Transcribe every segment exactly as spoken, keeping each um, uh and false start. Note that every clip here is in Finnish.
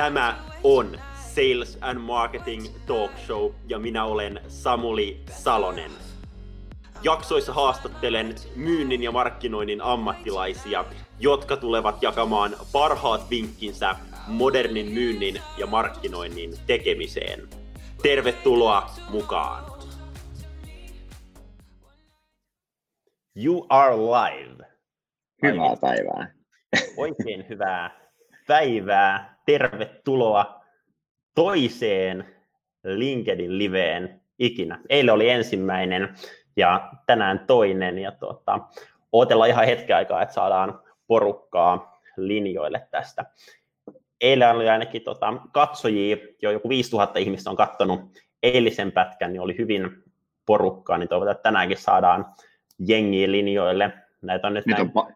Tämä on Sales and Marketing Talk Show ja minä olen Samuli Salonen. Jaksoissa haastattelen myynnin ja markkinoinnin ammattilaisia, jotka tulevat jakamaan parhaat vinkkinsä modernin myynnin ja markkinoinnin tekemiseen. Tervetuloa mukaan! You are live! Hyvää Aivan. päivää! Oikein hyvää päivää! Tervetuloa toiseen LinkedIn liveen ikinä. Eilen oli ensimmäinen ja tänään toinen. Ja tuota, odotellaan ihan hetken aikaa, että saadaan porukkaa linjoille tästä. Eilen oli ainakin tuota, katsojia, jo joku viisituhatta ihmistä on katsonut eilisen pätkän, niin oli hyvin porukkaa, niin toivotaan, että tänäänkin saadaan jengiä linjoille. Näitä on nyt, nyt näin... on...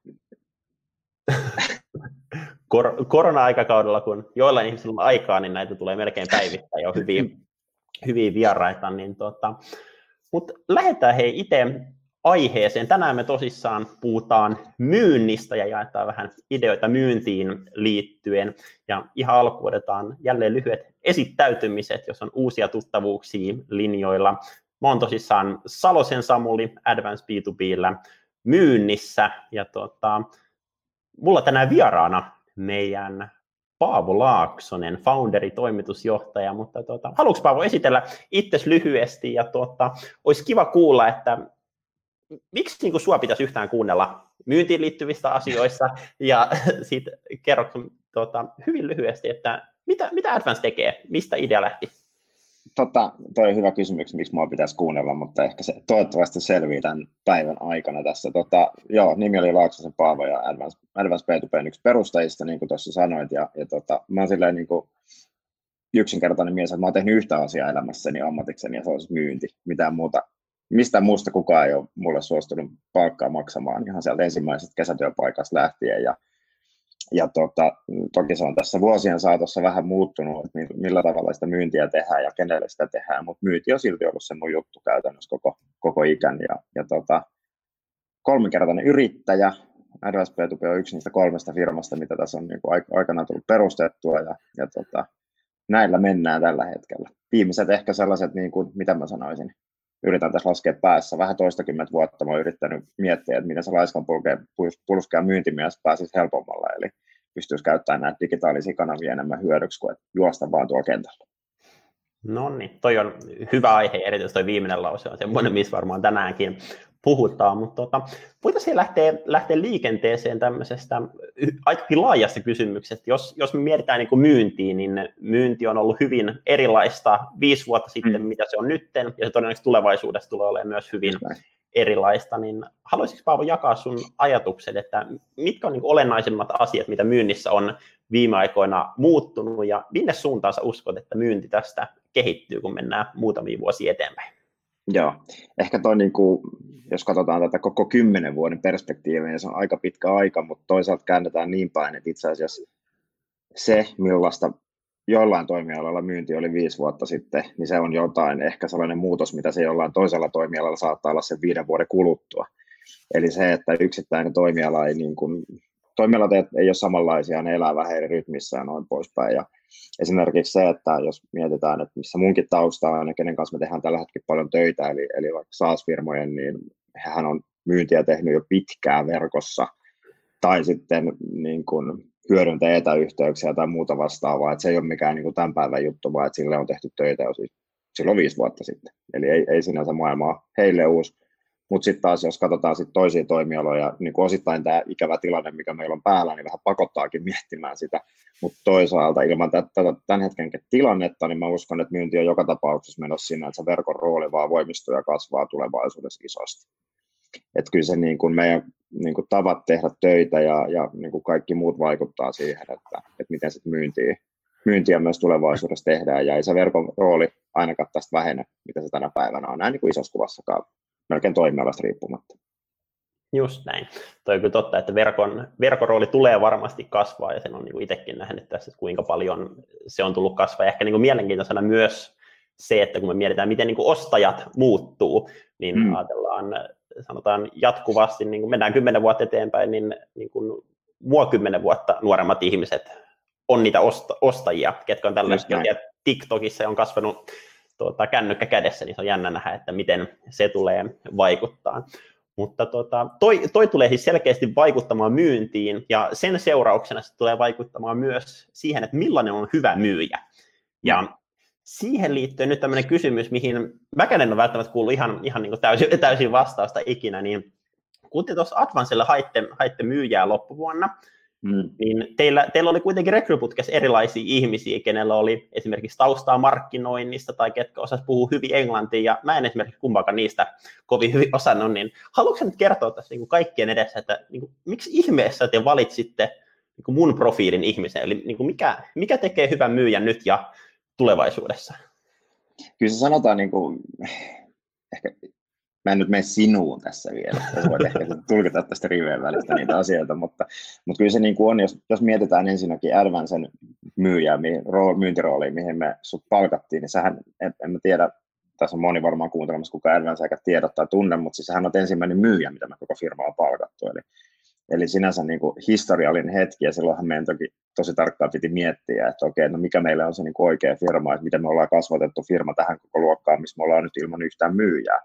Kor- korona-aikakaudella, kun joillain ihmisillä on aikaa, niin näitä tulee melkein päivittäin jo hyviä, hyviä vieraita. Niin tuota... Mutta lähdetään hei itse aiheeseen. Tänään me tosissaan puhutaan myynnistä ja jaetaan vähän ideoita myyntiin liittyen. Ja ihan alkuun otetaan jälleen lyhyet esittäytymiset, jos on uusia tuttavuuksia linjoilla. Mä oon tosissaan Salosen Samuli Advance B two B:llä myynnissä. Ja tota, mulla tänään vieraana meidän Paavo Laaksonen, founderi, toimitusjohtaja, mutta tuota, haluatko Paavo esitellä itsesi lyhyesti ja tuota, olisi kiva kuulla, että miksi niin kuin sua pitäisi yhtään kuunnella myyntiin liittyvistä asioissa ja sitten kerro tuota, hyvin lyhyesti, että mitä, mitä Advance tekee, mistä idea lähti? Tota, toi on hyvä kysymys, miksi minua pitäisi kuunnella, mutta ehkä se toivottavasti selviää tämän päivän aikana tässä. Tota, joo, nimi oli Laaksosen Paavo ja Advance, Advance B two B yksi perustajista, niin kuin tuossa sanoit. Ja, ja tota, mä oon silleen niin kuin yksinkertainen mies, että mä oon tehnyt yhtä asiaa elämässäni ammatikseni ja se olisi myynti. Mitään muuta, mistään muusta kukaan ei ole mulle suostunut palkkaa maksamaan ihan sieltä ensimmäisestä kesätyöpaikasta lähtien. Ja, Ja tota, toki se on tässä vuosien saatossa vähän muuttunut, että millä tavalla sitä myyntiä tehdään ja kenelle sitä tehdään, mutta myynti on silti ollut se mun juttu käytännössä koko, koko ikän. Ja, ja tota, kolminkertainen yrittäjä, R S P two P on yksi niistä kolmesta firmasta, mitä tässä on niinku aikanaan tullut perustettua ja, ja tota, näillä mennään tällä hetkellä. Viimeiset ehkä sellaiset, niin kuin, mitä mä sanoisin, yritän tässä laskea päässä. Vähän toistakymmentä vuotta mä oon yrittänyt miettiä, että miten se laiskan pulskea myyntimies pääsisi helpommalla. Eli pystyisi käyttämään näitä digitaalisia kanavia enemmän hyödyksi kuin juosta vaan tuolla kentällä. No niin, toi on hyvä aihe, erityisesti toi viimeinen lause on semmoinen, missä varmaan tänäänkin puhutaan. Mutta tuota, voitaisiin lähteä, lähteä liikenteeseen tämmöisestä aikakin laajasta kysymyksestä. Jos, jos me mietitään niin kuin myyntiä, niin myynti on ollut hyvin erilaista viisi vuotta sitten, mm. mitä se on nytten, ja se todennäköisesti tulevaisuudessa tulee olemaan myös hyvin mm. erilaista. Niin haluaisitko Paavo jakaa sun ajatukset, että mitkä on niin kuin olennaisimmat asiat, mitä myynnissä on viime aikoina muuttunut, ja minne suuntaan sä uskot, että myynti tästä kehittyy, kun mennään muutamia vuosia eteenpäin? Joo, ehkä toi niin kuin, jos katsotaan tätä koko kymmenen vuoden perspektiiviä, niin se on aika pitkä aika, mutta toisaalta käännetään niin päin, että itse asiassa se, millaista jollain toimialalla myynti oli viisi vuotta sitten, niin se on jotain, ehkä sellainen muutos, mitä se jollain toisella toimialalla saattaa olla sen viiden vuoden kuluttua. Eli se, että yksittäinen toimiala ei niin kuin, toimialat ei ole samanlaisia, ne elää vähän eri rytmissä ja noin poispäin. Ja esimerkiksi se, että jos mietitään, että missä munkin tausta on ja kenen kanssa me tehdään tällä hetkellä paljon töitä, eli, eli vaikka SaaS-firmojen, niin hehän on myyntiä tehnyt jo pitkään verkossa tai sitten niin kuin hyödyntää etäyhteyksiä tai muuta vastaavaa. Että se ei ole mikään niin kuin tämän päivän juttu, vaan että sille on tehty töitä jo siis, silloin viisi vuotta sitten. Eli ei, ei sinänsä maailmaa heille uusi. Mutta sitten taas, jos katsotaan sit toisia toimialoja, niin osittain tämä ikävä tilanne, mikä meillä on päällä, niin vähän pakottaakin miettimään sitä. Mutta toisaalta ilman tätä tämän hetkenkin tilannetta, niin mä uskon, että myynti on joka tapauksessa menossa siinä, että se verkon rooli vaan voimistuu ja kasvaa tulevaisuudessa isosti. Että kyllä se niin kun meidän niin kun tavat tehdä töitä ja, ja niin kun kaikki muut vaikuttaa siihen, että, että miten sit myyntiä, myyntiä myös tulevaisuudessa tehdään. Ja ei se verkon rooli ainakaan tästä vähene, mitä se tänä päivänä on, näin niin kuin isossa kuvassakaan. Melkein toimialasta riippumatta. Just näin. Toi on kyllä totta, että verkon, verkon rooli tulee varmasti kasvaa, ja sen on niin itsekin nähnyt tässä, että kuinka paljon se on tullut kasvaa. Ja ehkä niin mielenkiintoisena myös se, että kun me mietitään, miten niin ostajat muuttuu, niin mm. ajatellaan, sanotaan jatkuvasti, niin mennään kymmenen vuotta eteenpäin, niin, niin mua kymmenen vuotta nuoremmat ihmiset on niitä osta- ostajia, ketkä on tällä hetkellä TikTokissa ja on kasvanut tuota, kännykkä kädessä, niin se on jännä nähdä, että miten se tulee vaikuttaa. Mutta tuota, toi, toi tulee siis selkeästi vaikuttamaan myyntiin, ja sen seurauksena se tulee vaikuttamaan myös siihen, että millainen on hyvä myyjä. Ja siihen liittyy nyt tämmöinen kysymys, mihin mäkään en ole välttämättä kuullut ihan, ihan niin kuin täysin, täysin vastausta ikinä, niin kun te tuossa Advancelle haitte, haitte myyjää loppuvuonna, mm. niin teillä, teillä oli kuitenkin rekryputkessa erilaisia ihmisiä, kenellä oli esimerkiksi taustaa markkinoinnista tai ketkä osasivat puhua hyvin englantia, ja mä en esimerkiksi kumpaakaan niistä kovin hyvin osannut, niin haluatko nyt kertoa tässä niin kaikkien edessä, että niin kuin, miksi ihmeessä te valitsitte niin kuin mun profiilin ihmisen, eli niin kuin mikä, mikä tekee hyvän myyjän nyt ja tulevaisuudessa? Kyllä se sanotaan, niin kuin, ehkä, mä en nyt mene sinuun tässä vielä, sä voit ehkä tulkita tästä riveen välistä niitä asioita, mutta, mutta kyllä se niin kuin on, jos, jos mietitään ensinnäkin Advancen myyjää, myyntiroolia, mihin me sut palkattiin, niin sähän, en, en mä tiedä, tässä on moni varmaan kuuntelemassa, kuka Advancen eikä tiedä tai tunne, mutta siis sähän on ensimmäinen myyjä, mitä me koko firmaa on palkattu, eli Eli sinänsä niin kuin historiallinen hetki, ja silloinhan meidän toki tosi tarkkaan piti miettiä, että okei, no mikä meillä on se niin kuin oikea firma, että miten me ollaan kasvatettu firma tähän koko luokkaan, missä me ollaan nyt ilman yhtään myyjää.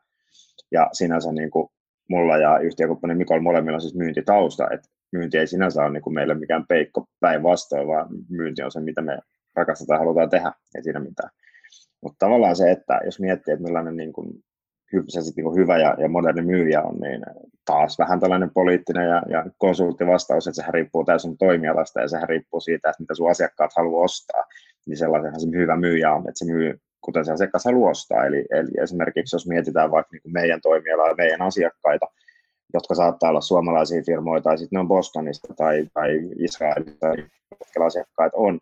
Ja sinänsä niin kuin mulla ja yhtiökumppani Mikolla molemmilla on siis myyntitausta, että myynti ei sinänsä ole niin kuin meille mikään peikko päinvastoin, vaan myynti on se, mitä me rakastetaan ja halutaan tehdä, ei siinä mitään. Mutta tavallaan se, että jos miettii, että millainen niin kuin se sit niinku hyvä ja, ja moderni myyjä on, niin taas vähän tällainen poliittinen ja, ja konsulttivastaus, että sehän riippuu täysin toimialasta ja sehän riippuu siitä, että mitä sun asiakkaat haluaa ostaa, niin sellaisenhan se hyvä myyjä on, että se myy, kuten se asiakas haluaa ostaa. Eli, eli esimerkiksi jos mietitään vaikka niinku meidän toimialaa ja meidän asiakkaita, jotka saattaa olla suomalaisia firmoja tai sitten ne on Bostonista tai, tai Israelista tai jotkella asiakkaita on,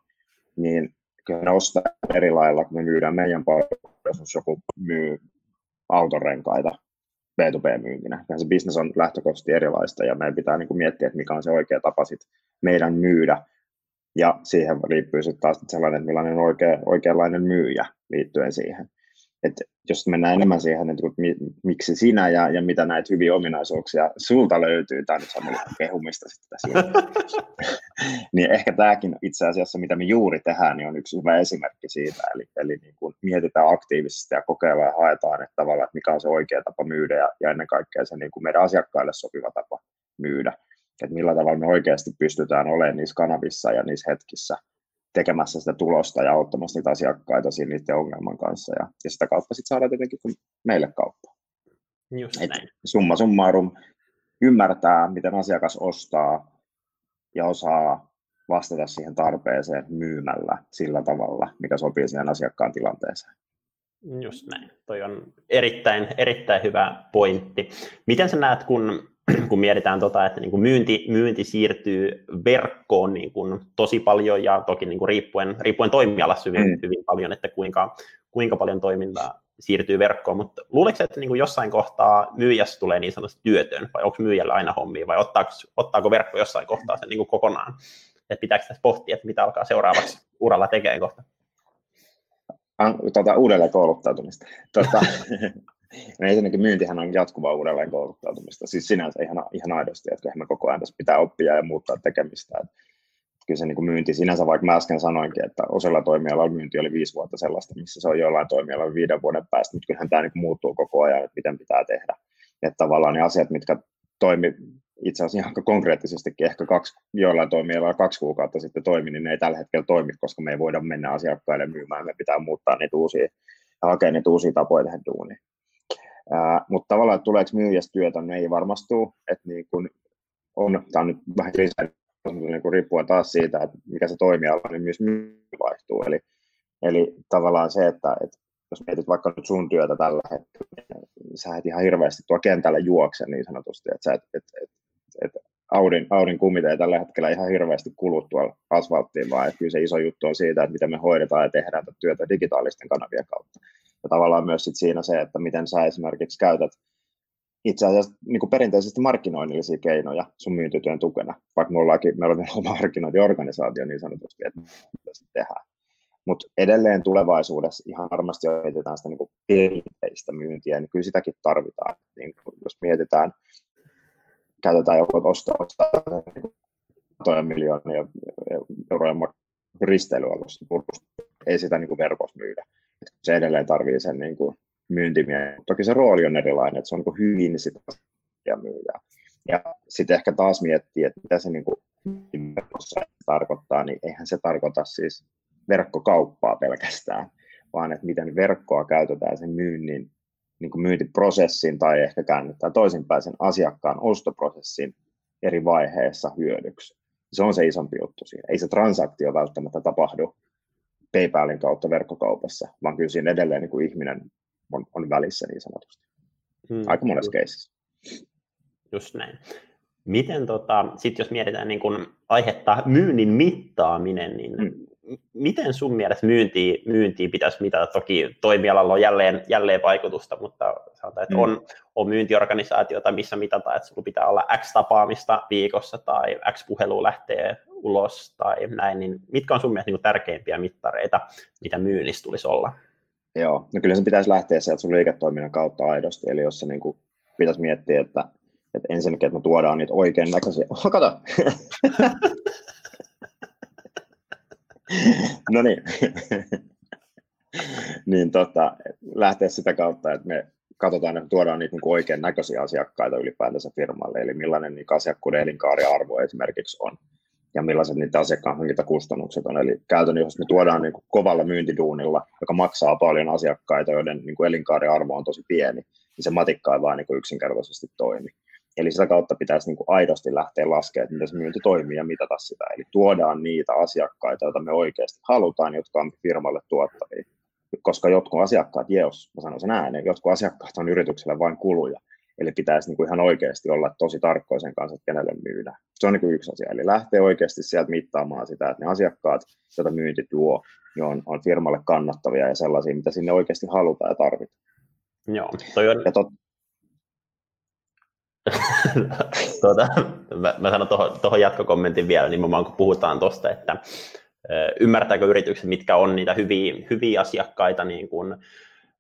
niin kyllä ne ostaa eri lailla, kun me myydään meidän palveluja, jos joku myy autorenkaita B two B-myyntinä. Se business on lähtökohtaisesti erilaista ja meidän pitää niin kuin miettiä, että mikä on se oikea tapa sit meidän myydä. Ja siihen liittyy sitten taas sellainen, että millainen on oikea, oikeanlainen myyjä liittyen siihen. Et jos mennään enemmän siihen, että miksi sinä ja, ja mitä näitä hyviä ominaisuuksia sulta löytyy, tämä on nyt Samuli kehumista sitten tässä. Niin ehkä tämäkin itse asiassa, mitä me juuri tehdään, niin on yksi hyvä esimerkki siitä. Eli, eli niin kun mietitään aktiivisesti ja kokeillaan ja haetaan, että tavallaan että mikä on se oikea tapa myydä ja, ja ennen kaikkea se niin kun meidän asiakkaille sopiva tapa myydä. Että millä tavalla me oikeasti pystytään olemaan niissä kanavissa ja niissä hetkissä tekemässä sitä tulosta ja auttamassa niitä asiakkaita siinä niiden ongelman kanssa. Ja, ja sitä kautta sitten saadaan tietenkin meille kauppaa. Summa summarum ymmärtää, miten asiakas ostaa ja osaa vastata siihen tarpeeseen myymällä sillä tavalla, mikä sopii siihen asiakkaan tilanteeseen. Just näin. Toi on erittäin, erittäin hyvä pointti. Miten sä näet, kun kun mietitään, tota, että niin kuin myynti, myynti siirtyy verkkoon niin kuin tosi paljon ja toki niin kuin riippuen, riippuen toimialassa hyvin, mm. hyvin paljon, että kuinka, kuinka paljon toimintaa siirtyy verkkoon, mutta luuleeko, että niin kuin jossain kohtaa myyjässä tulee niin sanotusti työtön vai onko myyjällä aina hommia vai ottaako, ottaako verkko jossain kohtaa sen niin kuin kokonaan? Et pitääkö tässä pohtia, että mitä alkaa seuraavaksi uralla tekemään kohta? Tota, uudelleen kouluttautumista. Tota. No ensinnäkin myyntihän on jatkuvaa uudelleen kouluttautumista, siis sinänsä ihan, ihan aidosti, että me koko ajan tässä pitää oppia ja muuttaa tekemistä. Että kyllä se niin kuin myynti sinänsä, vaikka mä äsken sanoinkin, että osalla toimialalla myynti oli viisi vuotta sellaista, missä se on jollain toimialalla viiden vuoden päästä, mutta kyllähän tämä niin kuin muuttuu koko ajan, että miten pitää tehdä. Että tavallaan ne asiat, mitkä toimi itse asiassa ihan konkreettisestikin ehkä kaksi, jollain toimialalla kaksi kuukautta sitten toimi, niin ne ei tällä hetkellä toimi, koska me ei voida mennä asiakkaille myymään, me pitää muuttaa niitä uusia, hakea niitä uusia tapoja tehdä duunia. Uh, mutta tavallaan, että tuleeko myyjästä työtä, niin ei varmasti tule, että niin kun on, tämä on nyt vähän lisää, niin riippuen taas siitä, että mikä se toimiala, niin myös myynti vaihtuu. Eli, eli tavallaan se, että, että jos mietit vaikka nyt sun työtä tällä hetkellä, niin sä et ihan hirveästi tuo kentällä juokse niin sanotusti, että sä et, et, et, et Audin, Audin kumit ei tällä hetkellä ihan hirveästi kulu tuolla asfalttiin, vaan kyllä se iso juttu on siitä, että miten me hoidetaan ja tehdään tätä työtä digitaalisten kanavien kautta. Ja tavallaan myös sit siinä se, että miten sä esimerkiksi käytät itse asiassa niin kuin perinteisesti markkinoinnillisia keinoja sun myyntityön tukena, vaikka me ollaankin, meillä on vielä oma markkinointiorganisaatio niin sanotusti, että mitä se tehdään. Mutta edelleen tulevaisuudessa ihan varmasti mietitään sitä niin kuin perinteistä myyntiä, niin kyllä sitäkin tarvitaan. Niin jos mietitään, käytetään joku ostaa, ostaa niin kuin satoja miljoonia euroja risteilyalussa Turusta. Ei sitä niin kuin verkossa myydä. Se edelleen tarvii sen niin kuin myyntimiehen. Toki se rooli on erilainen, että se on niin kuin hyvin sitä myyjää. Ja sitten ehkä taas miettii, että mitä se niin kuin verkossa tarkoittaa, niin eihän se tarkoita siis verkkokauppaa pelkästään, vaan että miten verkkoa käytetään sen myynnin, niin kuin myyntiprosessin tai ehkä käännyttää toisinpäin sen asiakkaan ostoprosessin eri vaiheessa hyödyksi. Se on se isompi juttu siinä. Ei se transaktio välttämättä tapahdu PayPalin kautta verkkokaupassa, vaan kyllä siinä edelleen niin kuin ihminen on, on välissä niin sanotusti. Hmm. Aika monessa keisissä. Just näin. Miten tota, sit jos mietitään niin kun aihetta myynnin mittaaminen, niin hmm. miten sun mielestä myyntiä, myyntiä pitäisi mitata? Toki toimialalla on jälleen, jälleen vaikutusta, mutta sanotaan, että on, on myyntiorganisaatiota, missä mitataan, että sulla pitää olla X tapaamista viikossa tai X puhelu lähtee ulos tai näin. Niin mitkä on sun mielestä niin tärkeimpiä mittareita, mitä myynnissä tulisi olla? Joo, no kyllä se pitäisi lähteä sieltä sun liiketoiminnan kautta aidosti. Eli jos se niin kuin pitäisi miettiä, että, että ensinnäkin, että me tuodaan niitä oikein näköisiä. Oh, kato! No niin, niin tota, lähtee sitä kautta, että me katsotaan, että tuodaan niitä niinku oikean näköisiä asiakkaita ylipäätänsä firmalle, eli millainen niitä asiakkuuden elinkaariarvo esimerkiksi on, ja millaiset niitä asiakkaan hankintakustannukset on. Eli käytännössä me tuodaan niinku kovalla myyntiduunilla, joka maksaa paljon asiakkaita, joiden niinku elinkaariarvo on tosi pieni, niin se matikka ei vaan niinku yksinkertaisesti toimi. Eli sitä kautta pitäisi niin kuin aidosti lähteä laskemaan, että miten se myynti toimii ja mitata sitä. Eli tuodaan niitä asiakkaita, joita me oikeasti halutaan, jotka on firmalle tuottavia. Koska jotkut asiakkaat, jos mä sanon sen ääneen, jotkut asiakkaat on yritykselle vain kuluja. Eli pitäisi niin kuin ihan oikeasti olla tosi tarkkoja sen kanssa, että kenelle myydään. Se on niin kuin yksi asia. Eli lähtee oikeasti sieltä mittaamaan sitä, että ne asiakkaat, joita myynti tuo, niin on, on firmalle kannattavia ja sellaisia, mitä sinne oikeasti halutaan ja tarvitaan. Joo, toi on... Ja tot... tuota, mä, mä sanon tuohon jatkokommentin vielä, nimenomaan kun puhutaan tuosta, että ö, ymmärtääkö yritykset, mitkä on niitä hyviä, hyviä asiakkaita niin kun,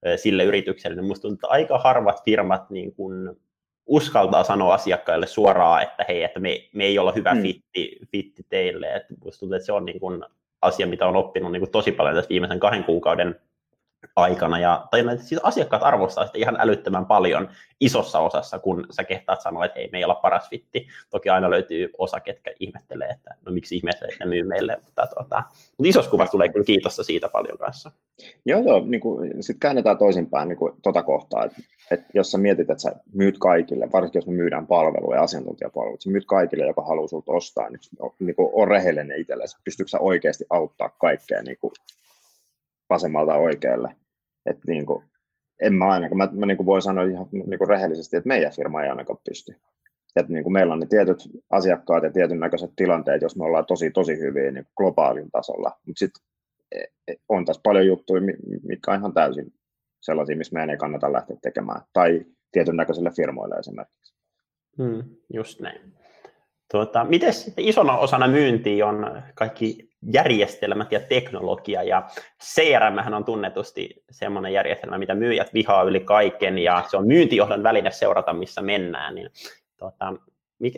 ö, sille yritykselle, niin musta tuntuu, että aika harvat firmat niin kun uskaltaa sanoa asiakkaille suoraan, että hei, että me, me ei olla hyvä fitti, fitti teille, että musta tuntuu, että se on niin kun asia, mitä on oppinut niin kun tosi paljon tässä viimeisen kahden kuukauden aikana, ja tai siis asiakkaat arvostaa sitä ihan älyttömän paljon isossa osassa, kun sä kehtaat sanoa, että hei, me ei olla paras fitti. Toki aina löytyy osa, ketkä ihmettelee, että no miksi ihmeessä ne myy meille, mutta, tuota, mutta isossa kuvassa tulee kyllä kiitosta siitä paljon kanssa. Joo, joo, niin sitten käännetään toisinpäin niin tuota kohtaa, että, että jos sä mietit, että sä myyt kaikille, varsinkin jos me myydään palvelua ja asiantuntijapalveluja, sä myyt kaikille, joka haluaa sulta ostaa, niin, niin on rehellinen itsellesi, pystytkö sä oikeasti auttaa kaikkea niin kuin vasemmalta oikealle. Et niinku, en mä ainakaan, mä, mä niinku voin sanoa ihan niinku rehellisesti, että meidän firma ei ainakaan pysty. Et niinku meillä on ne tietyt asiakkaat ja tietyn näköiset tilanteet, jos me ollaan tosi tosi hyviä niinku globaalin tasolla. Mutta sitten on tässä paljon juttuja, mitkä on ihan täysin sellaisia, missä meidän ei kannata lähteä tekemään. Tai tietyn näköisille firmoille esimerkiksi. Hmm, just näin. Tuota, miten sitten isona osana myyntiä on kaikki järjestelmät ja teknologia, ja C R M on tunnetusti semmoinen järjestelmä, mitä myyjät vihaa yli kaiken, ja se on myyntijohdon väline seurata, missä mennään. Niin, tuota,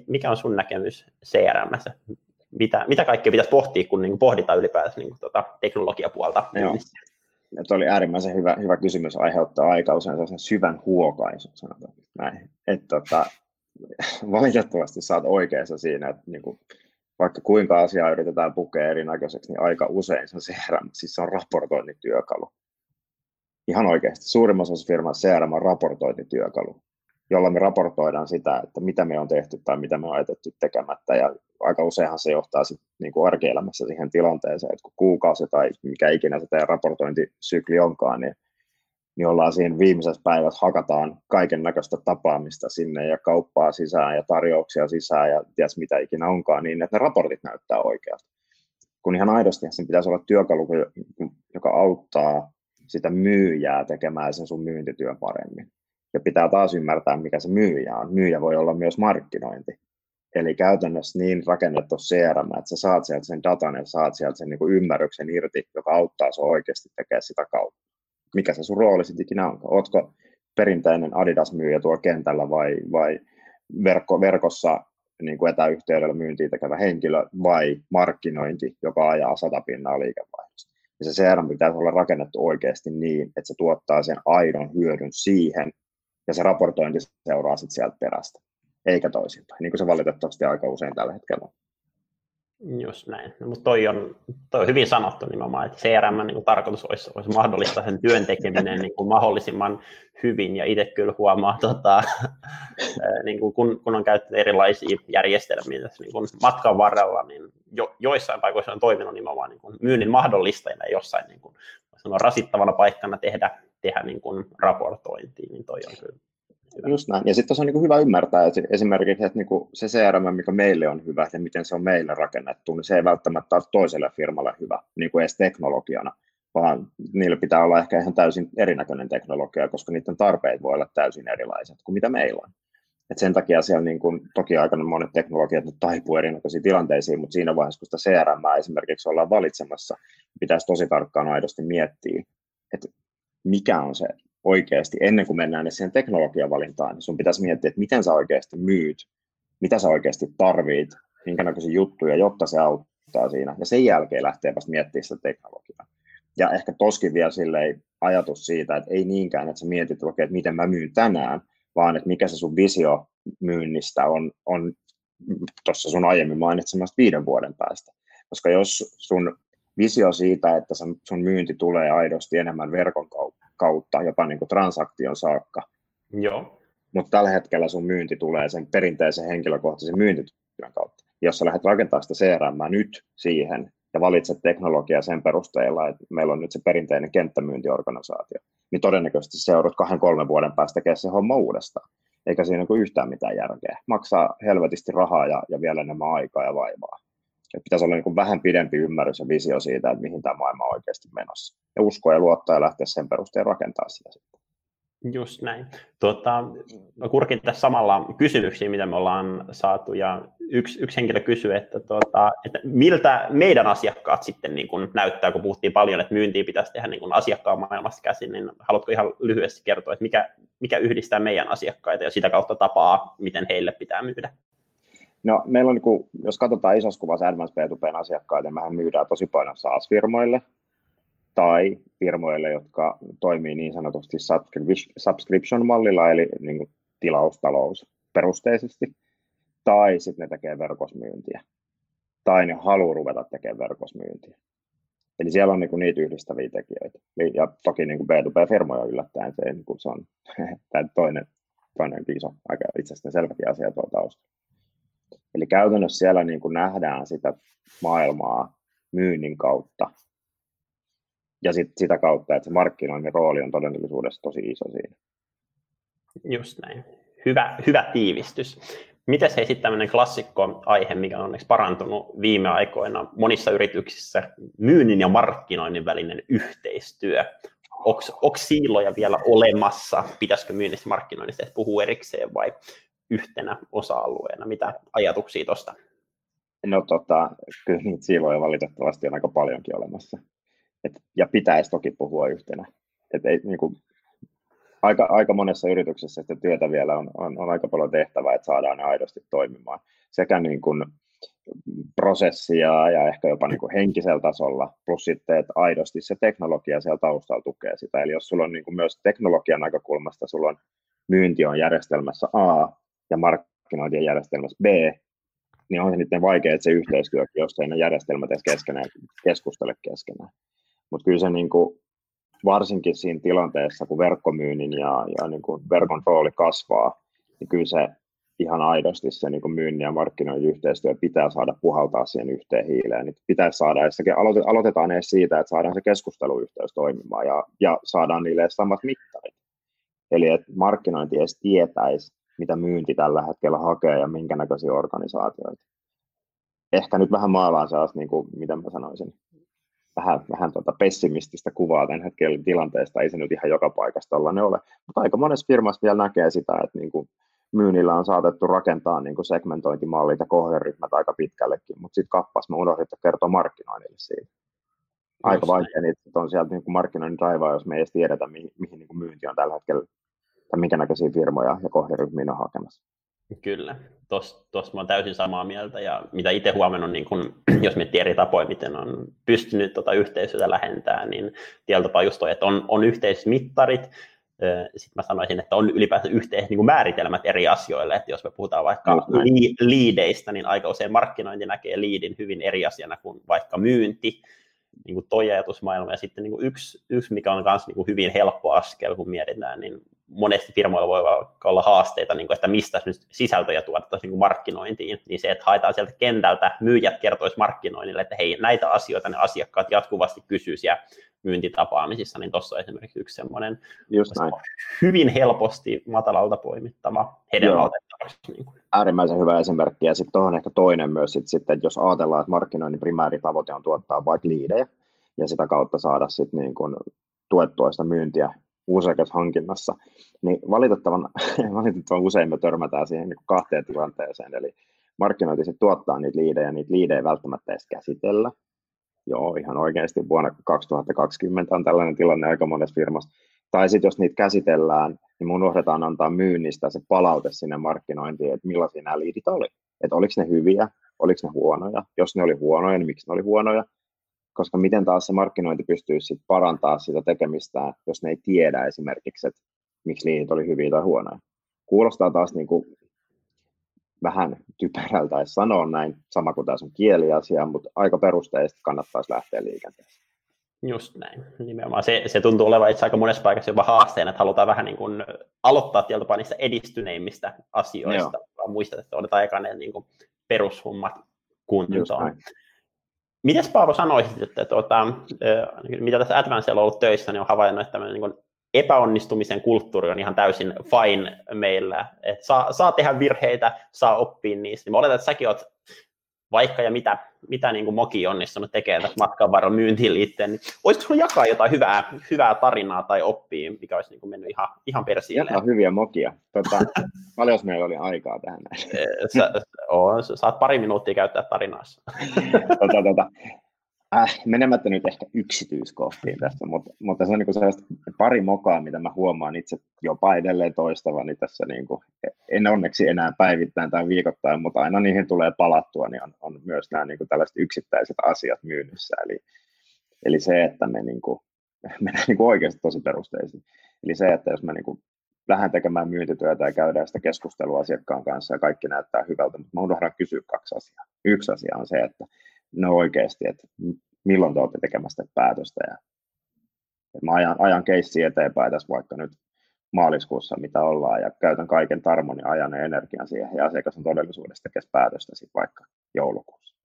mikä on sun näkemys C R M:ssä? Mitä, mitä kaikkea pitäisi pohtia, kun niin pohditaan ylipäänsä niin tuota, teknologiapuolta? Joo. Tuo oli äärimmäisen hyvä, hyvä kysymys, aiheuttaa aika usein syvän huokaisun, sanotaan näin. Et, tota, valitettavasti sä oot oikeassa siinä, että niin kuin, vaikka kuinka asiaa yritetään pukea erinäköiseksi, niin aika usein se on C R M, siis se on raportointityökalu. Ihan oikeasti. Suurimmassa osassa firman C R M on raportointityökalu, jolla me raportoidaan sitä, että mitä me on tehty tai mitä me on jätetty tekemättä. Ja aika useinhan se johtaa sit, niin kuin arkielämässä siihen tilanteeseen, että kun kuukausi tai mikä ikinä se teidän raportointisykli onkaan, niin niin ollaan siinä viimeisessä päivässä, hakataan kaiken näköistä tapaamista sinne ja kauppaa sisään ja tarjouksia sisään ja ties mitä ikinä onkaan, niin että ne raportit näyttää oikealta. Kun ihan aidosti sen pitäisi olla työkalu, joka auttaa sitä myyjää tekemään sen sun myyntityön paremmin. Ja pitää taas ymmärtää, mikä se myyjä on. Myyjä voi olla myös markkinointi. Eli käytännössä niin rakennettu C R M, että sä saat sieltä sen datan ja saat sieltä sen niin kuin ymmärryksen irti, joka auttaa sinua oikeasti tekemään sitä kautta. Mikä se sun rooli sitten ikinä on? Ootko perinteinen Adidas-myyjä tuolla kentällä vai, vai verkko, verkossa niin kuin etäyhteydellä myyntiä tekevä henkilö vai markkinointi, joka ajaa sata pinnaa liikevaihdosta. Ja se C R M pitäisi olla rakennettu oikeasti niin, että se tuottaa sen aidon hyödyn siihen ja se raportointi seuraa sitten sieltä perästä, eikä toisinpäin, niin kuin se valitettavasti aika usein tällä hetkellä on. Just näin. No, mutta toi on, toi on hyvin sanottu nimenomaan, että C R M niin kuin tarkoitus olisi, olisi mahdollistaa sen työn tekeminen niin kuin mahdollisimman hyvin, ja itse kyllä huomaa, tota, niin kuin kun, kun on käyttänyt erilaisia järjestelmiä tässä niin kuin matkan varrella, niin jo, joissain paikoissa on toiminut nimenomaan niin kuin myynnin mahdollistajana ja jossain niin kuin, rasittavana paikkana tehdä, tehdä niin kuin raportointia, niin toi on kyllä. Just näin. Ja sitten on on hyvä ymmärtää, että esimerkiksi että se C R M, mikä meille on hyvä ja miten se on meille rakennettu, niin se ei välttämättä ole toiselle firmalle hyvä niin kuin edes teknologiana, vaan niillä pitää olla ehkä ihan täysin erinäköinen teknologia, koska niiden tarpeet voi olla täysin erilaiset kuin mitä meillä on. Et sen takia siellä niin kuin, toki aikana monet teknologiat nyt taipuu erinäköisiin tilanteisiin, mutta siinä vaiheessa, kun sitä C R M:ää esimerkiksi ollaan valitsemassa, pitäisi tosi tarkkaan aidosti miettiä, että mikä on se oikeasti, ennen kuin mennään siihen teknologiavalintaan, niin sun pitäisi miettiä, että miten sä oikeasti myyt, mitä sä oikeasti tarvit, minkä näköisiä juttuja, jotta se auttaa siinä. Ja sen jälkeen lähtee vasta miettimään sitä teknologiaa. Ja ehkä toskin vielä silleen ajatus siitä, että ei niinkään, että sä mietit, okay, että miten mä myyn tänään, vaan että mikä se sun visio myynnistä on, on tuossa sun aiemmin mainitsemasta viiden vuoden päästä. Koska jos sun visio siitä, että sun myynti tulee aidosti enemmän verkon kautta, kautta, jopa niin kuin transaktion saakka. Joo. Mutta tällä hetkellä sun myynti tulee sen perinteisen henkilökohtaisen myyntityön kautta. Jos sä lähdet rakentamaan sitä C R M:ää nyt siihen ja valitset teknologiaa sen perusteella, että meillä on nyt se perinteinen kenttämyyntiorganisaatio, niin todennäköisesti seudut kahden kolmen vuoden päästä tekee se homma uudestaan. Eikä siinä ole yhtään mitään järkeä. Maksaa helvetisti rahaa ja, ja vielä enemmän aikaa ja vaivaa. Et pitäisi olla niin kuin vähän pidempi ymmärrys ja visio siitä, että mihin tämä maailma on oikeasti menossa. Ja uskoa ja luottaa ja lähteä sen perusteen rakentaa sitä sitten. Just näin. Tuota, mä kurkin tässä samalla kysymyksiä, mitä me ollaan saatu. Ja yksi, yksi henkilö kysyi, että, tuota, että miltä meidän asiakkaat sitten niin kun näyttää, kun puhuttiin paljon, että myyntiä pitäisi tehdä niin kun asiakkaan maailmasta käsin. Niin haluatko ihan lyhyesti kertoa, että mikä, mikä yhdistää meidän asiakkaita ja sitä kautta tapaa, miten heille pitää myydä? No, meillä on, niin kuin, jos katsotaan isossa kuvassa Advance B two B:n asiakkaita, niin mehän myydään tosi paljon SaaS-firmoille tai firmoille, jotka toimii niin sanotusti subscription-mallilla, eli niin kuin tilaustalous perusteisesti, tai sitten ne tekee verkosmyyntiä, tai ne haluaa ruveta tekemään verkosmyyntiä. Eli siellä on niin kuin niitä yhdistäviä tekijöitä. Ja toki niin kuin B two B-firmoja yllättäen se, niin kuin se on toinen, toinen iso, aika itsestään selväkin asia tuo tausta. Eli käytännössä siellä niin kuin nähdään sitä maailmaa myynnin kautta ja sit sitä kautta, että se markkinoinnin rooli on todellisuudessa tosi iso siinä. Just näin. Hyvä, hyvä tiivistys. Mites hei sitten tämmöinen klassikko aihe, mikä on onneksi parantunut viime aikoina monissa yrityksissä, myynnin ja markkinoinnin välinen yhteistyö. Onko siiloja vielä olemassa? Pitäisikö myynnistä markkinoinnista puhua erikseen vai yhtenä osa-alueena? Mitä ajatuksia tuosta? No tota, kyllä niitä siiloja valitettavasti on aika paljonkin olemassa. Et, ja pitäisi toki puhua yhtenä. Et ei, niin kuin, aika, aika monessa yrityksessä sitä työtä vielä on, on, on aika paljon tehtävää, että saadaan ne aidosti toimimaan. Sekä niin kuin, prosessia ja ehkä jopa niin kuin, henkisellä tasolla, plus sitten, että aidosti se teknologia siellä taustalla tukee sitä. Eli jos sulla on niin kuin, myös teknologian näkökulmasta, sulla on myynti on järjestelmässä A, ja markkinointien järjestelmässä B, niin on se niiden vaikea, että se yhteistyö, jos ei ne järjestelmät edes keskenään keskustele keskenään. Mutta kyllä se niin kuin, varsinkin siinä tilanteessa, kun verkkomyynnin ja, ja niin kuin verkon rooli kasvaa, niin kyllä se ihan aidosti se niin kuin myynnin ja markkinoinnin yhteistyö pitää saada puhaltaa siihen yhteen hiileen. Niin pitäisi saada, aloitetaan edes siitä, että saadaan se keskusteluyhteys toimimaan ja, ja saadaan niille samat mittarit. Eli että markkinointi edes tietäisi, mitä myynti tällä hetkellä hakee ja minkä näköisiä organisaatioita. Ehkä nyt vähän maailmaan sellaista, niin kuin, miten mä sanoisin, vähän, vähän tuota pessimististä kuvaa tämän hetkellä tilanteesta, ei se nyt ihan joka paikasta ne ole. Mutta aika monessa firmassa vielä näkee sitä, että niin kuin myynnillä on saatettu rakentaa niin kuin segmentointimallit ja kohderyhmät aika pitkällekin, mutta sitten kappas mä unohdin, että kertoo markkinoinnille siitä. Aika vaikea niitä on sieltä niin kuin markkinoinnin raivaa, jos me ei edes tiedetä, mihin, mihin niin kuin myynti on tällä hetkellä, tai minkä näköisiä firmoja ja kohderyhmiä on hakemassa. Kyllä, tuossa mä oon täysin samaa mieltä, ja mitä itse huomannut, niin kun, jos miettii eri tapoja, miten on pystynyt tota yhteisötä lähentämään, niin tietotapa just toi, että on, on yhteismittarit. Sitten mä sanoisin, että on ylipäätään yhteiset niin määritelmät eri asioille, että jos me puhutaan vaikka li- liideistä, niin aika usein markkinointi näkee liidin hyvin eri asiana kuin vaikka myynti, niin kuin toi ajatusmaailma. Ja sitten niin kuin yksi, yksi, mikä on myös niin hyvin helppo askel, kun mietitään, niin monesti firmoilla voi olla haasteita, niin kuin, että mistä nyt sisältöjä tuotettaisiin niin markkinointiin, niin se, että haetaan sieltä kentältä, myyjät kertoisi markkinoinnille, että hei, näitä asioita ne asiakkaat jatkuvasti kysyisi ja myyntitapaamisissa, niin tuossa on esimerkiksi yksi semmoinen hyvin helposti matalalta poimittava hedelmäotettavaksi. Niin äärimmäisen hyvä esimerkki, ja sitten tuohon ehkä toinen myös, sit, sit, että jos ajatellaan, että markkinoinnin primääritavoite on tuottaa vaikka liidejä, ja sitä kautta saada sitten niin kun tuettua sitä myyntiä uusakashankinnassa, niin valitettavan, valitettavan usein me törmätään siihen niin kuin kahteen tilanteeseen, eli markkinointi sitten tuottaa niitä liidejä, niitä liidejä välttämättä edes käsitellä. Joo, ihan oikeasti vuonna kaksituhattakaksikymmentä on tällainen tilanne aika monessa firmassa. Tai sitten jos niitä käsitellään, niin mun ohdataan antaa myynnistä se palaute sinne markkinointiin, että millaisia nämä liidit oli. Että oliko ne hyviä, oliko ne huonoja, jos ne oli huonoja, niin miksi ne oli huonoja. Koska miten taas se markkinointi pystyy sit parantaa sitä tekemistään, jos ne ei tiedä esimerkiksi, että miksi liidit oli hyviä tai huonoja. Kuulostaa taas niin kuin vähän typerältä edes sanoa näin, sama kuin tässä on kieliasia, mutta aika perusteisesti kannattaisi lähteä liikenteeseen. Just näin, nimenomaan. Se, se tuntuu olevan itse aika monessa paikassa jopa haasteena, että halutaan vähän niin kuin aloittaa tietopaa niistä edistyneimmistä asioista, vaan muistaa, että otetaan eka ne niin kuin perushummat kuntoon. Mites Paavo sanoisit, että tuota, mitä tässä Advancella on ollut töissä, niin on havainnut, että tämmöinen niin epäonnistumisen kulttuuri on ihan täysin fine meillä. Et saa, saa tehdä virheitä, saa oppia niistä. Mä oletan, että säkin oot vaikka ja mitä, mitä niin kuin Moki onnistunut tekemään tässä matkan varrella myyntiin liittyen. Niin olisiko sinulla jakaa jotain hyvää, hyvää tarinaa tai oppia, mikä olisi niin kuin mennyt ihan, ihan persilleen? Jakaa hyviä Mokia. Tota, paljon meillä oli aikaa tähän näin. Sä, on, sä saat pari minuuttia käyttää tarinaassa. Tota, tota. Äh, menemättä nyt ehkä yksityiskohtiin tässä, mutta, mutta se on niin sellaista pari mokaa, mitä mä huomaan itse jopa edelleen toistavani tässä, niin kuin, en onneksi enää päivittäin tai viikoittain, mutta aina niihin tulee palattua, niin on, on myös nämä niin kuin tällaiset yksittäiset asiat myynnissä, eli, eli se, että me niin kuin, mennään niin kuin oikeasti tosi perusteisiin, eli se, että jos mä niin kuin lähden tekemään myyntityötä ja käydään sitä keskustelua asiakkaan kanssa ja kaikki näyttää hyvältä, mutta mä unohdan kysyä kaksi asiaa. Yksi asia on se, että no oikeasti, että milloin te olette tekemästä päätöstä. Ja mä ajan, ajan keissiä eteenpäin tässä vaikka nyt maaliskuussa, mitä ollaan, ja käytän kaiken tarmoni ajan ja energian siihen, ja asiakas on todellisuudessa tekemään päätöstä sitten vaikka joulukuussa.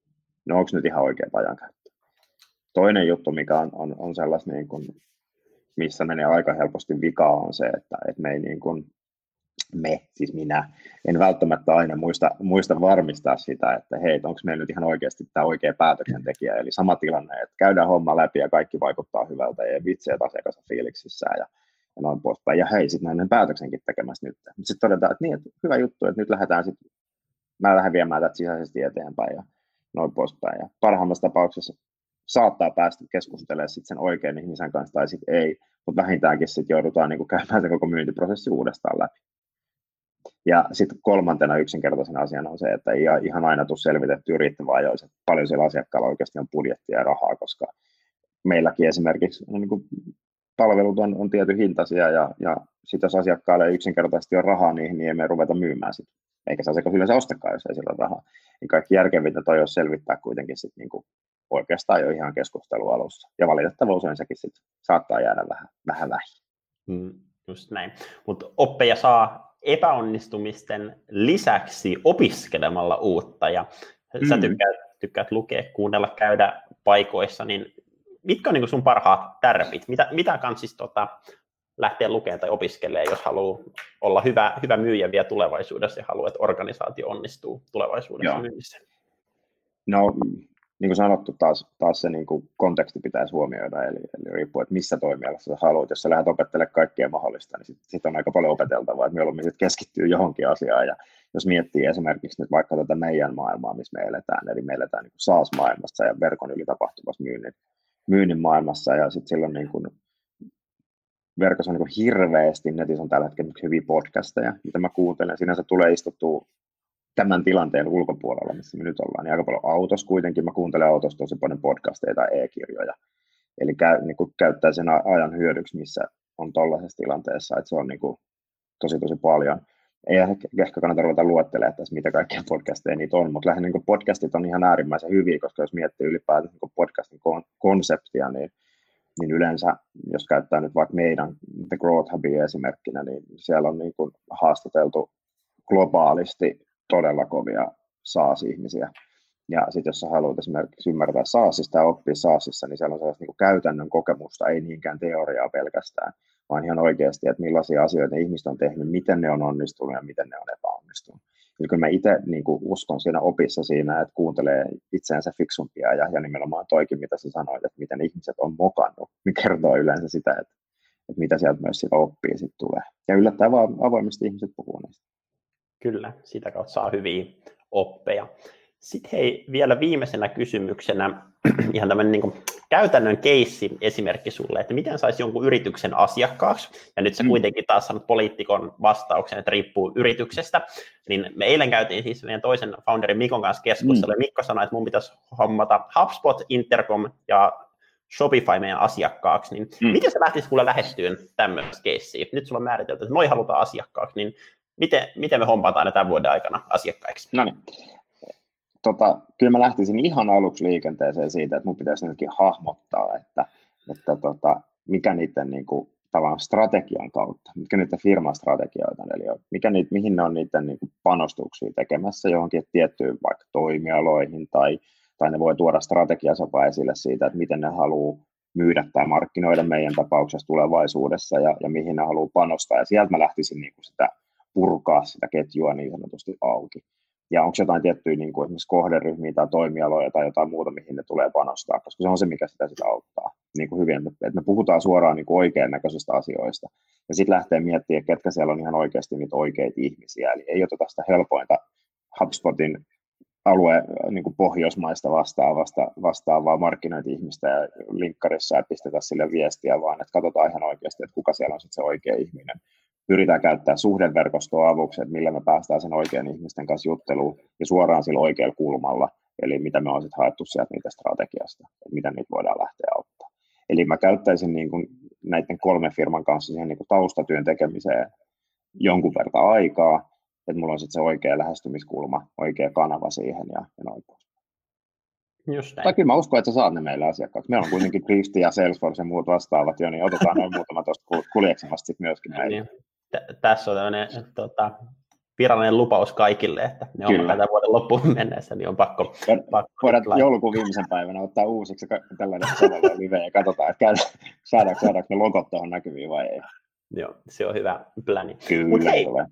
No onko nyt ihan oikea ajankäyttö? Toinen juttu, mikä on, on, on sellaista, niin kun, missä menee aika helposti vikaa, on se, että et me ei niin kun, me, siis minä, en välttämättä aina muista, muista varmistaa sitä, että hei, onko meillä nyt ihan oikeasti tämä oikea päätöksentekijä, eli sama tilanne, että käydään homma läpi ja kaikki vaikuttaa hyvältä ja vitseet asiakas on fiiliksissään ja, ja noin poispäin, ja hei, sitten näin päätöksenkin tekemässä nyt. Mutta sitten todetaan, että niin, että hyvä juttu, että nyt lähdetään sitten, mä lähden viemään tätä sisäisesti eteenpäin ja noin poispäin, ja parhaimmassa tapauksessa saattaa päästä keskustelemaan sitten sen oikean ihmisen kanssa tai sitten ei, mutta vähintäänkin sitten joudutaan niinku käymään se koko myyntiprosessi uudestaan läpi. Ja sitten kolmantena yksinkertaisena asiana on se, että ei ihan aina tule selvitettyä riittävän ajoissa, että paljon siellä asiakkaalla oikeasti on budjettia ja rahaa, koska meilläkin esimerkiksi on niin kuin, palvelut on, on tietyn hintaisia, ja, ja sitten jos asiakkaalle ei yksinkertaisesti ole rahaa niihin, niin ei me ruveta myymään sitä. Eikä se asiakas yleensä ostakaan, jos ei sillä ole rahaa. Niin kaikki järkevintä toi on selvittää kuitenkin sit niin kuin oikeastaan jo ihan keskustelun alussa. Ja valitettavasti usein sekin sit saattaa jäädä vähän, vähän vähin. Mm, just näin. Mutta oppeja saa epäonnistumisten lisäksi opiskelemalla uutta, ja sä tykkäät, tykkäät lukea, kuunnella, käydä paikoissa, niin mitkä on niin kuin sun parhaat tärpit? Mitä, mitä kansis tota, lähtee lukemaan tai opiskelemaan, jos haluaa olla hyvä, hyvä myyjä vielä tulevaisuudessa ja haluaa, että organisaatio onnistuu tulevaisuudessa myynnissä? No, niin kuin sanottu, taas, taas se niin kuin konteksti pitäisi huomioida, eli, eli riippuu, että missä toimialassa haluat. Jos sä lähdet opettelemaan kaikkea mahdollista, niin sitten sit on aika paljon opeteltavaa, että mieluummin sit keskittyy johonkin asiaan. Ja jos miettii esimerkiksi nyt vaikka tätä meidän maailmaa, missä me eletään, eli me eletään niin kuin SaaS-maailmassa ja verkon yli tapahtuvassa myynnin, myynnin maailmassa, ja sitten silloin niin kuin verkossa on niin hirveästi, netissä on tällä hetkellä hyviä podcasteja, mitä mä kuuntelen. Sinänsä tulee istuttua tämän tilanteen ulkopuolella, missä me nyt ollaan, niin aika paljon autossa kuitenkin. Mä kuuntelen autossa tosi paljon podcasteja tai e-kirjoja. Eli käy, niin kuin käyttää sen ajan hyödyksi, missä on tollaisessa tilanteessa, että se on niin kuin tosi tosi paljon. Ei ehkä kannata ruveta luettelemaan tässä, mitä kaikkia podcasteja niitä on, mutta lähinnä niin podcastit on ihan äärimmäisen hyviä, koska jos miettii ylipäätään niin podcastin konseptia, niin, niin yleensä, jos käyttää nyt vaikka meidän The Growth Hubia esimerkkinä, niin siellä on niin kuin haastateltu globaalisti todella kovia SaaS-ihmisiä. Ja sitten jos sä haluat esimerkiksi ymmärtää SaaSista ja oppia SaaSissa, niin siellä on sellaista niin käytännön kokemusta, ei niinkään teoriaa pelkästään, vaan ihan oikeasti, että millaisia asioita ihmiset on tehnyt, miten ne on onnistunut ja miten ne on epäonnistunut. Eli kyllä mä itse niin kuin uskon siinä opissa siinä, että kuuntelee itseänsä fiksumpia ja, ja nimenomaan toikin, mitä sä sanoit, että miten ihmiset on mokannut, niin kertoo yleensä sitä, että, että mitä sieltä myös sitä oppia sitten tulee. Ja yllättäen vaan avoimesti ihmiset puhuu niistä. Kyllä, sitä kautta saa hyviä oppeja. Sitten hei, vielä viimeisenä kysymyksenä ihan tämmöinen niin kuin käytännön keissi esimerkki sulle, että miten saisi jonkun yrityksen asiakkaaksi, ja nyt sä kuitenkin taas sanot poliitikon vastauksen, että riippuu yrityksestä, niin me eilen käytiin siis meidän toisen founderin Mikon kanssa keskustelua, mm. Mikko sanoi, että mun pitäisi hommata HubSpot, Intercom ja Shopify meidän asiakkaaksi, niin mm. miten se lähtisi kuule lähestyyn tämmöistä keissiä? Nyt sulla on määritelty, että noi halutaan asiakkaaksi, niin miten, miten me hommataan tämän vuoden aikana asiakkaiksi? No niin. Tota, kyllä mä lähtisin ihan aluksi liikenteeseen siitä, että mun pitäisi jotenkin hahmottaa, että, että tota, mikä niiden niin kuin, tavallaan strategian kautta, mitkä niiden firman strategioita, eli mikä niitä, mihin ne on niiden niin kuin, panostuksia tekemässä johonkin tiettyyn vaikka toimialoihin, tai, tai ne voi tuoda strategiasopaa esille siitä, että miten ne haluaa myydä tai markkinoida meidän tapauksessa tulevaisuudessa, ja, ja mihin ne haluaa panostaa, ja sieltä mä lähtisin niin kuin, sitä purkaa sitä ketjua niin sanotusti auki. Ja onko jotain tiettyjä niin kuin esimerkiksi kohderyhmiä tai toimialoja tai jotain muuta, mihin ne tulee panostaa, koska se on se, mikä sitä sitä auttaa. Niin kuin hyvin, että me puhutaan suoraan niin kuin oikean näköisistä asioista. Ja sitten lähtee miettimään, ketkä siellä on ihan oikeasti niitä oikeita ihmisiä. Eli ei oteta sitä helpointa HubSpotin alue niin kuin pohjoismaista vastaavasta, vastaavaa markkinointi-ihmistä ja linkkarissa ja pistetä sille viestiä, vaan että katsotaan ihan oikeasti, että kuka siellä on sitten se oikea ihminen. Pyritään käyttämään suhdeverkostoa avuksi, että millä me päästään sen oikean ihmisten kanssa jutteluun ja suoraan sillä oikealla kulmalla, eli mitä me on sitten haettu sieltä niitä strategiasta, että mitä niitä voidaan lähteä auttaa. Eli mä käyttäisin niin kuin näiden kolmen firman kanssa siihen niin kuin taustatyön tekemiseen jonkun verran aikaa, että mulla on sitten se oikea lähestymiskulma, oikea kanava siihen ja, ja noin pois. Just näin. Tai kyllä mä uskon, että sä saat ne meille asiakkaaksi. Meillä on kuitenkin Drifti ja Salesforce ja muut vastaavat jo, niin otetaan noin muutama tuosta kuljeksemasta sitten myöskin meille. Tässä on tämmöinen tota, virallinen lupaus kaikille, että ne on tätä vuoden loppuun mennessä, niin on pakko. Voidaan joulukuun viimeisen päivänä ottaa uusiksi tällainen samalla live ja katsotaan, että käydä, saadaanko, saadaanko me logot tuohon näkyviin vai ei. Joo, se on hyvä pläni. Kyllä hei, tulee.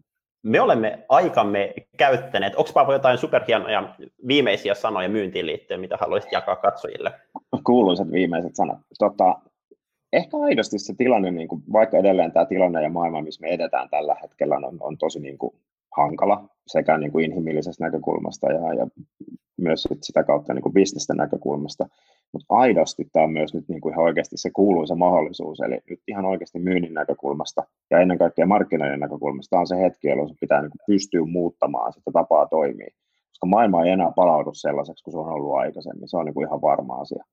Me olemme aikamme käyttäneet. Onko Paavo jotain superhienoja viimeisiä sanoja myyntiin liittyen, mitä haluaisit jakaa katsojille? Kuuluisat viimeiset sanat. Tota, Ehkä aidosti se tilanne, niin kuin, vaikka edelleen tämä tilanne ja maailma, missä me edetään tällä hetkellä, on, on tosi niin kuin, hankala sekä niin kuin, inhimillisestä näkökulmasta ja, ja myös sitä kautta niin kuin, bisnesten näkökulmasta. Mutta aidosti tämä on myös nyt niin kuin, ihan oikeasti se kuuluisa mahdollisuus, eli nyt ihan oikeasti myynnin näkökulmasta ja ennen kaikkea markkinoiden näkökulmasta on se hetki, jolloin se pitää niin kuin, pystyä muuttamaan sitä tapaa toimia. Koska maailma ei enää palaudu sellaiseksi kuin se on ollut aikaisemmin, se on niin kuin, ihan varma asia.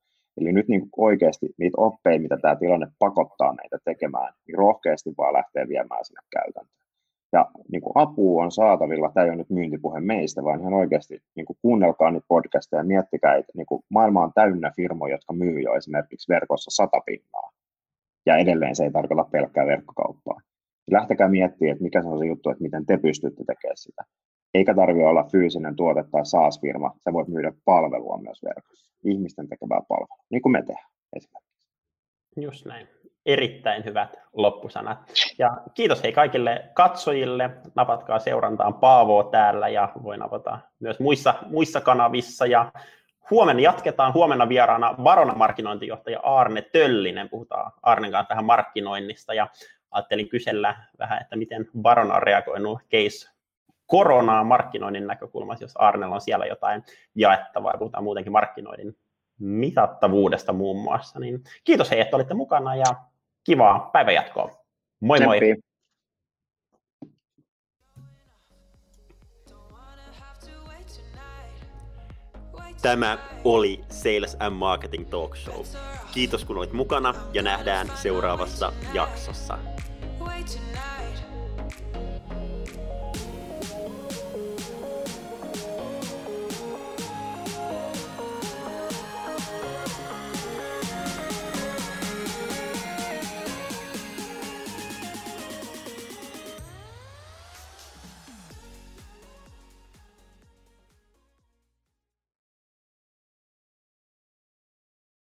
Eli nyt niin oikeasti niitä oppeja, mitä tämä tilanne pakottaa meitä tekemään, niin rohkeasti vaan lähtee viemään sinne käytäntöön. Ja niin apua on saatavilla, tämä ei ole nyt myyntipuhe meistä, vaan ihan oikeasti niin kuunnelkaa niitä podcasteja ja miettikää, että niin maailma on täynnä firmoja, jotka myy jo esimerkiksi verkossa sata pinnaa. Ja edelleen se ei tarkoita pelkkää verkkokauppaa. Lähtekää miettimään, että mikä se on se juttu, että miten te pystytte tekemään sitä. Eikä tarvitse olla fyysinen tuote tai SaaS-firma. Sä voit myydä palvelua myös verkossa. Ihmisten tekevää palvelua, niin kuin me tehdään esimerkiksi. Just näin. Erittäin hyvät loppusanat. Ja kiitos hei kaikille katsojille. Napatkaa seurantaan Paavoa täällä ja voi napata myös muissa, muissa kanavissa. Ja huomenna jatketaan. Huomenna vieraana Barona markkinointijohtaja Arne Töllinen. Puhutaan Arnen kanssa vähän markkinoinnista ja ajattelin kysellä vähän, että miten Barona on reagoinut case koronaa markkinoinnin näkökulmasta, jos Arnella on siellä jotain jaettavaa, puhutaan muutenkin markkinoinnin mitattavuudesta muun muassa. Niin kiitos hei, että olitte mukana ja kivaa päivänjatkoa. Moi moi! Näppiin. Tämä oli Sales and Marketing Talk Show. Kiitos kun olit mukana ja nähdään seuraavassa jaksossa.